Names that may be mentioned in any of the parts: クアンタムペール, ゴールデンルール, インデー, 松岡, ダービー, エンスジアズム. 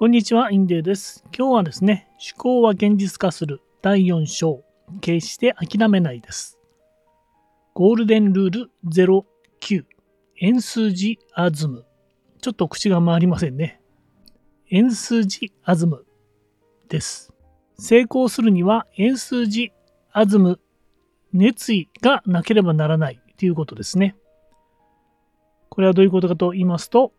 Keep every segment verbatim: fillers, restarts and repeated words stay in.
こんにちは、インデーです。今日はですね、思考は現実化するだいよん章、決して諦めないです。ゴールデンルールゼロきゅう、エンスジアズム。ちょっと口が回りませんね。エンスジアズムです。成功するにはエンスジアズム、熱意がなければならないということですね。これはどういうことかと言いますと、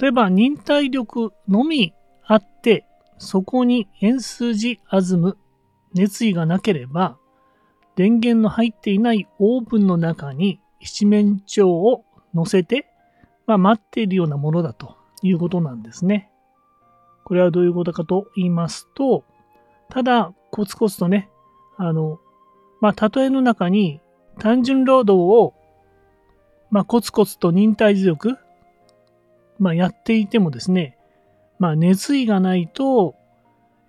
例えば忍耐力のみあって、そこに円数字アズム、熱意がなければ、電源の入っていないオーブンの中に七面鳥を乗せて、まあ、待っているようなものだということなんですね。これはどういうことかと言いますと、ただコツコツとね、あの、まあ、例えの中に単純労働を、まあ、コツコツと忍耐強く、まあ、やっていてもですね、まあ、熱意がないと、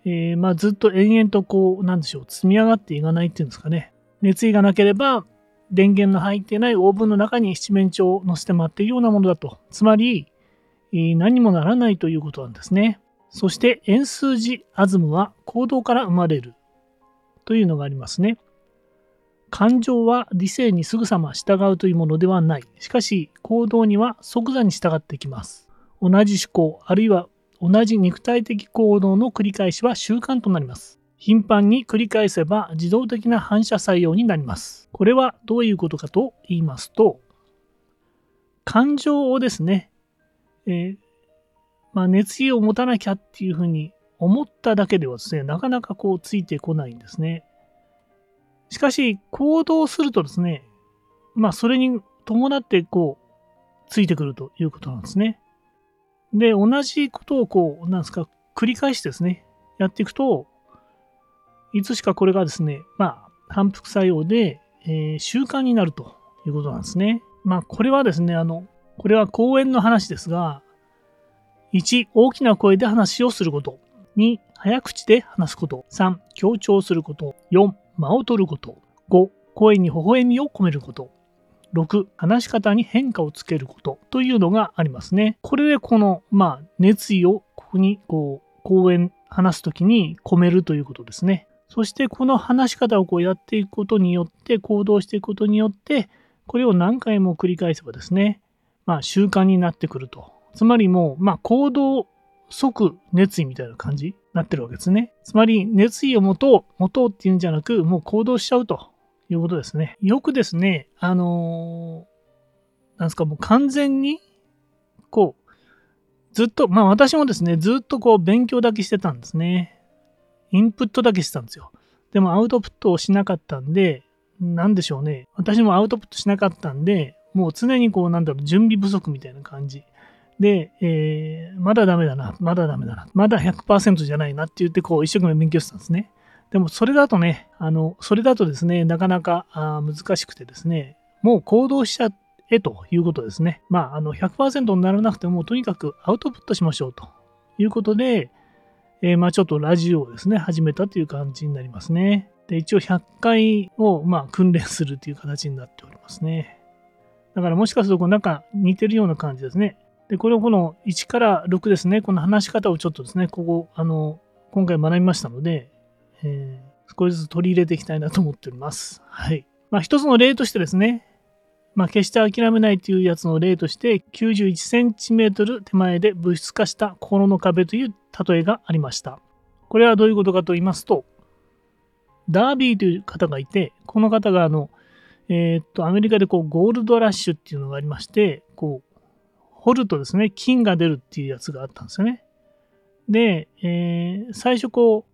えー、まあずっと延々とこう、なんでしょう、積み上がっていかないっていうんですかね。熱意がなければ、電源の入ってないオーブンの中に七面鳥を乗せて待っているようなものだと。つまり、えー、何もならないということなんですね。そして、円数字アズムは行動から生まれるというのがありますね。感情は理性にすぐさま従うというものではない。しかし、行動には即座に従ってきます。同じ思考、あるいは同じ肉体的行動の繰り返しは習慣となります。頻繁に繰り返せば自動的な反射作用になります。これはどういうことかと言いますと、感情をですね、えーまあ、熱意を持たなきゃっていうふうに思っただけではですね、なかなかこうついてこないんですね。しかし行動するとですね、まあそれに伴ってこうついてくるということなんですね。で、同じことをこう、なんですか、繰り返してですね、やっていくと、いつしかこれがですね、まあ、反復作用で、えー、習慣になるということなんですね。まあ、これはですね、あの、これは講演の話ですが、いち、大きな声で話をすること。に、早口で話すこと。さん、強調すること。よん、間を取ること。ご、声に微笑みを込めること。ろく、話し方に変化をつけることというのがありますね。これでこの、まあ、熱意をここにこう講演話すときに込めるということですね。そしてこの話し方をこうやっていくことによって行動していくことによってこれを何回も繰り返せばですね、まあ、習慣になってくると。つまりもう、まあ、行動即熱意みたいな感じになってるわけですね。つまり熱意を持とう持とうっていうんじゃなくもう行動しちゃうと。いうことですね。よくですね、あのー、なんですか、もう完全に、こう、ずっと、まあ私もですね、ずっとこう勉強だけしてたんですね。インプットだけしてたんですよ。でもアウトプットをしなかったんで、なんでしょうね。私もアウトプットしなかったんで、もう常にこう、なんだろう、準備不足みたいな感じ。で、えー、まだダメだな、まだダメだな、まだ ひゃくパーセント じゃないなって言って、こう、一生懸命勉強してたんですね。でもそれだとね、あの、それだとですね、なかなか難しくてですね、もう行動しちゃえということですね。まあ、あの、ひゃくパーセント にならなくても、とにかくアウトプットしましょうということで、えー、まあちょっとラジオをですね、始めたという感じになりますね。で、一応ひゃっかいをまあ訓練するという形になっておりますね。だからもしかすると、なんか似てるような感じですね。で、これをこのいちからろくですね、この話し方をちょっとですね、ここ、あの、今回学びましたので、えー、少しずつ取り入れていきたいなと思っております。はい。まあ一つの例としてですね、まあ決して諦めないというやつの例として、きゅうじゅういちセンチメートル手前で物質化した心の壁という例えがありました。これはどういうことかと言いますと、ダービーという方がいて、この方があの、えー、っと、アメリカでこうゴールドラッシュっていうのがありまして、こう、掘るとですね、金が出るっていうやつがあったんですよね。で、えー、最初こう、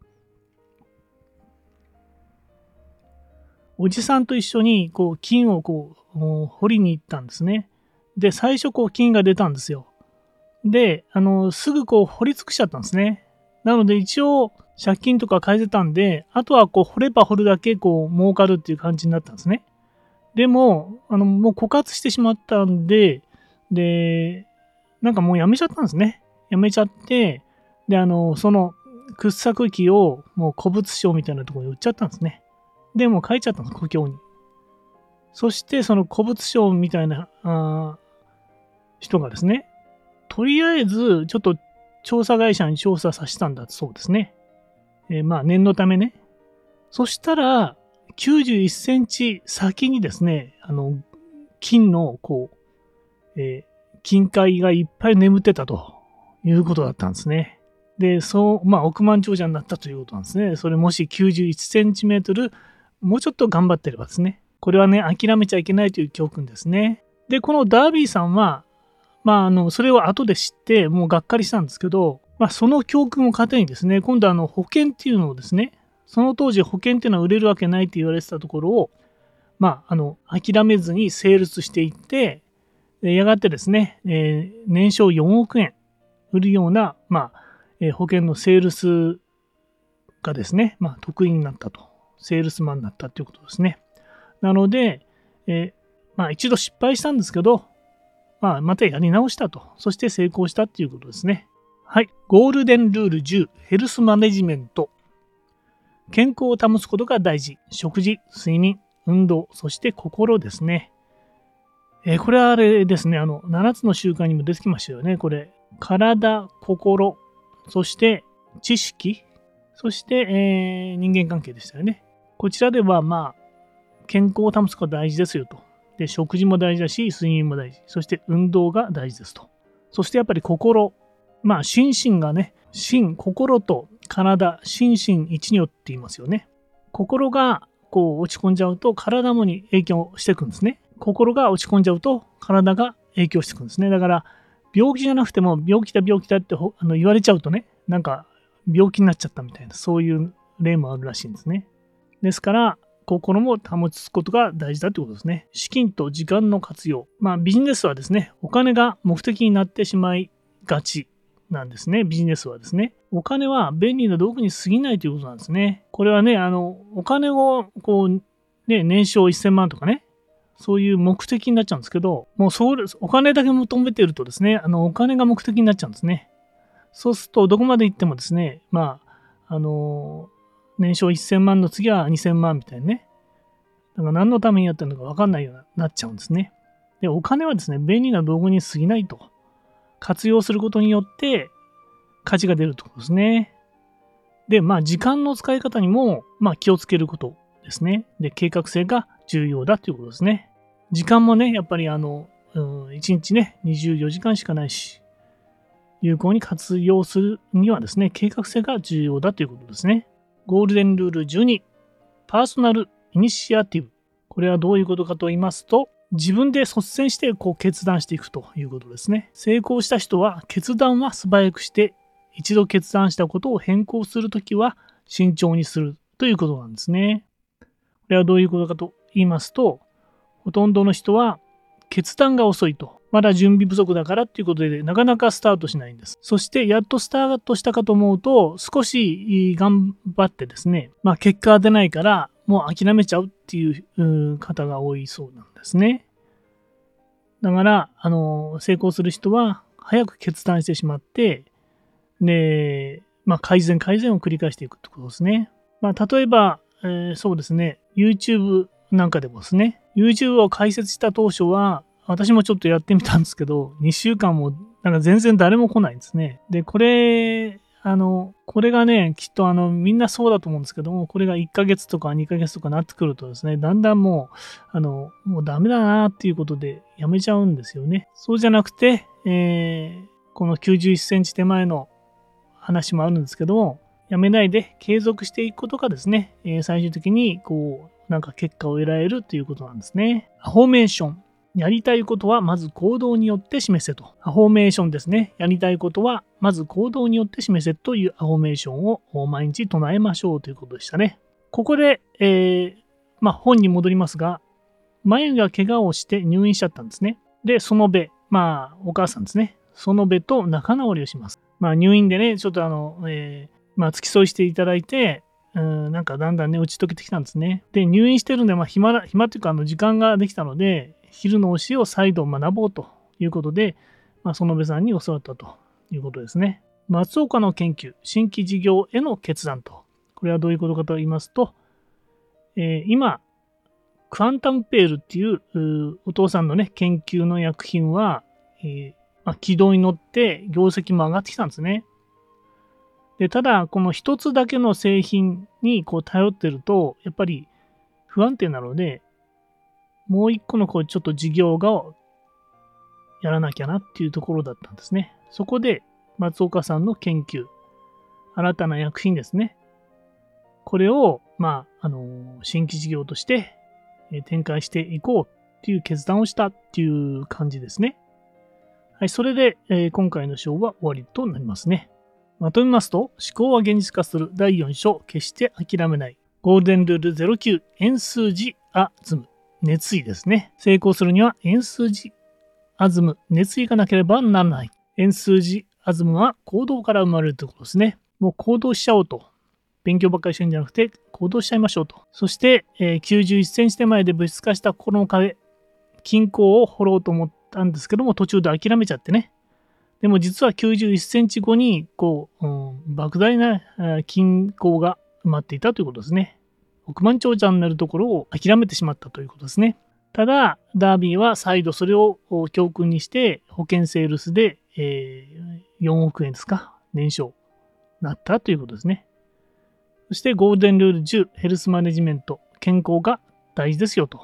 おじさんと一緒にこう金をこう掘りに行ったんですね。で、最初こう金が出たんですよ。で、あのすぐこう掘り尽くしちゃったんですね。なので一応借金とか返せたんで、あとはこう掘れば掘るだけこう儲かるっていう感じになったんですね。でも、あのもう枯渇してしまったんで、で、なんかもうやめちゃったんですね。やめちゃって、で、あのその掘削機をもう古物商みたいなところに売っちゃったんですね。で、もう帰っちゃったんです、故郷に。そして、その古物商みたいなあ人がですね、とりあえず、ちょっと調査会社に調査させたんだそうですね。えー、まあ念のためね。そしたら、きゅうじゅういちセンチ先にですね、あの、金の、こう、えー、金塊がいっぱい眠ってたということだったんですね。で、そう、まあ、億万長者になったということなんですね。それもしきゅうじゅういちセンチメートル、もうちょっと頑張ってればですね。これはね、諦めちゃいけないという教訓ですね。で、このダービーさんは、まあ、あの、それを後で知って、もうがっかりしたんですけど、まあ、その教訓を糧にですね、今度あの、保険っていうのをですね、その当時保険っていうのは売れるわけないって言われてたところを、まあ、あの、諦めずにセールスしていって、やがてですね、えー、年商よんおくえん売るような、まあ、えー、保険のセールスがですね、まあ、得意になったと。セールスマンになったということですね。なので、えー、まあ、一度失敗したんですけど、まあ、またやり直したと。そして成功したっていうことですね。はい。ゴールデンルールじゅう、ヘルスマネジメント。健康を保つことが大事。食事、睡眠、運動、そして心ですね。えー、これはあれですね、あの、ななつの習慣にも出てきましたよね。これ、体、心、そして知識、そして、えー、人間関係でしたよね。こちらでは、まあ、健康を保つことが大事ですよと。で、食事も大事だし、睡眠も大事。そして運動が大事ですと。そしてやっぱり心。まあ、心身がね、心、心と体、心身一如って言いますよね。心がこう落ち込んじゃうと体もに影響していくんですね。心が落ち込んじゃうと体が影響していくんですね。だから病気じゃなくても病気だ病気だってあの言われちゃうとね、なんか病気になっちゃったみたいな、そういう例もあるらしいんですね。ですから心も保つことが大事だということですね。資金と時間の活用。まあビジネスはですね、お金が目的になってしまいがちなんですね。ビジネスはですね、お金は便利な道具に過ぎないということなんですね。これはね、あのお金をこうね、年商せんまんとかね、そういう目的になっちゃうんですけど、もうそうお金だけ求めてるとですね、あのお金が目的になっちゃうんですね。そうするとどこまで行ってもですね、まああの年商せんまんの次はにせんまんみたいなね、なんか何のためにやってるのか分かんないようになっちゃうんですね。で、お金はですね、便利な道具に過ぎないと。活用することによって価値が出るということですね。で、まあ時間の使い方にも、まあ、気をつけることですね。で、計画性が重要だということですね。時間もね、やっぱりあの、うん、いちにちね、にじゅうよじかんしかないし、有効に活用するにはですね、計画性が重要だということですね。ゴールデンルールじゅうに、パーソナルイニシアティブ。これはどういうことかと言いますと、自分で率先してこう決断していくということですね。成功した人は決断は素早くして、一度決断したことを変更するときは慎重にするということなんですね。これはどういうことかと言いますと、ほとんどの人は決断が遅いと。まだ準備不足だからということで、なかなかスタートしないんです。そして、やっとスタートしたかと思うと、少し頑張ってですね、まあ結果が出ないから、もう諦めちゃうっていう方が多いそうなんですね。だから、あの、成功する人は早く決断してしまって、で、まあ、改善改善を繰り返していくってことですね。まあ、例えば、えー、そうですね、YouTube なんかでもですね、YouTube を開設した当初は、私もちょっとやってみたんですけど、にしゅうかんもなんか全然誰も来ないんですね。で、これ、あの、これがね、きっとあの、みんなそうだと思うんですけども、これがいっかげつとかにかげつとかなってくるとですね、だんだんもう、あの、もうダメだなっていうことでやめちゃうんですよね。そうじゃなくて、えー、このきゅうじゅういちセンチ手前の話もあるんですけども、やめないで継続していくことがですね、えー、最終的にこう、なんか結果を得られるということなんですね。アフォーメーション。やりたいことはまず行動によって示せと。アフォーメーションですね。やりたいことはまず行動によって示せというアフォーメーションを毎日唱えましょうということでしたね。ここで、えー、まあ本に戻りますが、眉が怪我をして入院しちゃったんですね。で、そのべ、まあお母さんですね。そのべと仲直りをします。まあ入院でね、ちょっとあの、えー、まあ付き添いしていただいて、うん、なんかだんだんね、打ち解けてきたんですね。で、入院してるんで、まあ暇だ、暇っていうかあの時間ができたので、昼の教えを再度学ぼうということで、まあ、園部さんに教わったということですね。松岡の研究、新規事業への決断と。これはどういうことかと言いますと、えー、今、クアンタムペールっていう、うお父さんのね、研究の薬品は、えーまあ、軌道に乗って業績も上がってきたんですね。でただこの一つだけの製品にこう頼ってるとやっぱり不安定なので、もう一個のこうちょっと事業がやらなきゃなっていうところだったんですね。そこで松岡さんの研究、新たな薬品ですね、これをまああの新規事業として展開していこうっていう決断をしたっていう感じですね。はい、それで、えー、今回の章は終わりとなりますね。まとめますと、思考は現実化するだいよん章、決して諦めない、ゴールデンルールゼロきゅう、円数字アズム、熱意ですね。成功するには円数字アズム、熱意がなければならない。円数字アズムは行動から生まれるところですね。もう行動しちゃおうと、勉強ばっかりしてるんじゃなくて行動しちゃいましょうと。そして、えー、きゅうじゅういちセンチ手前で物質化した心の壁、均衡を掘ろうと思ったんですけども、途中で諦めちゃってね。でも実はきゅうじゅういちセンチ後にこう、うん、莫大な均衡が埋まっていたということですね。億万長者になるところを諦めてしまったということですね。ただダービーは再度それを教訓にして保険セールスで、えー、よんおくえんですか、年商になったということですね。そしてゴールデンルールじゅう、ヘルスマネジメント、健康が大事ですよと。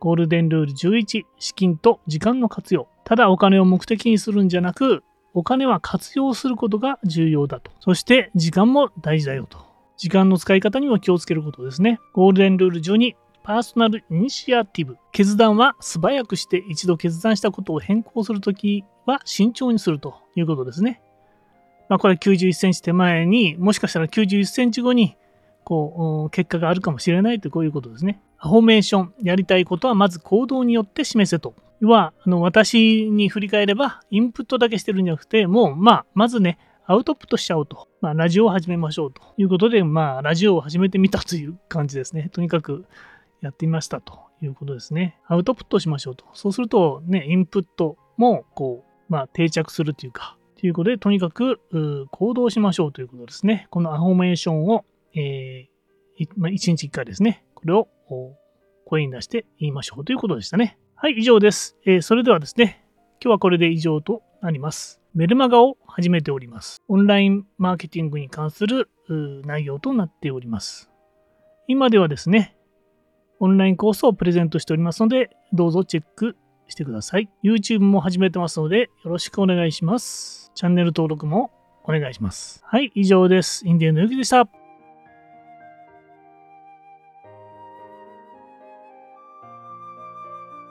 ゴールデンルールじゅういち、資金と時間の活用。ただお金を目的にするんじゃなく、お金は活用することが重要だと。そして時間も大事だよと。時間の使い方にも気をつけることですね。ゴールデンルールじゅうに、パーソナルイニシアティブ。決断は素早くして一度決断したことを変更するときは慎重にするということですね。まあ、これきゅうじゅういちセンチ手前に、もしかしたらきゅうじゅういちセンチ後にこう結果があるかもしれないと、こういうことですね。アフォメーション、やりたいことはまず行動によって示せと。要はあの私に振り返れば、インプットだけしてるんじゃなくて、もうまあまずねアウトプットしちゃおうと、まあ、ラジオを始めましょうということで、まあラジオを始めてみたという感じですね。とにかくやってみましたということですね。アウトプットしましょうと。そうするとね、インプットもこうまあ定着するというか。ということで、とにかく行動しましょうということですね。このアフォメーションを、えーまあ、いちにちいっかいですね。これを声に出して言いましょうということでしたね。はい、以上です。えー、それではですね、今日はこれで以上となります。メルマガを始めております。オンラインマーケティングに関する内容となっております。今ではですね、オンラインコースをプレゼントしておりますので、どうぞチェックしてください。YouTube も始めてますので、よろしくお願いします。チャンネル登録もお願いします。はい、以上です。インディアンのゆきでした。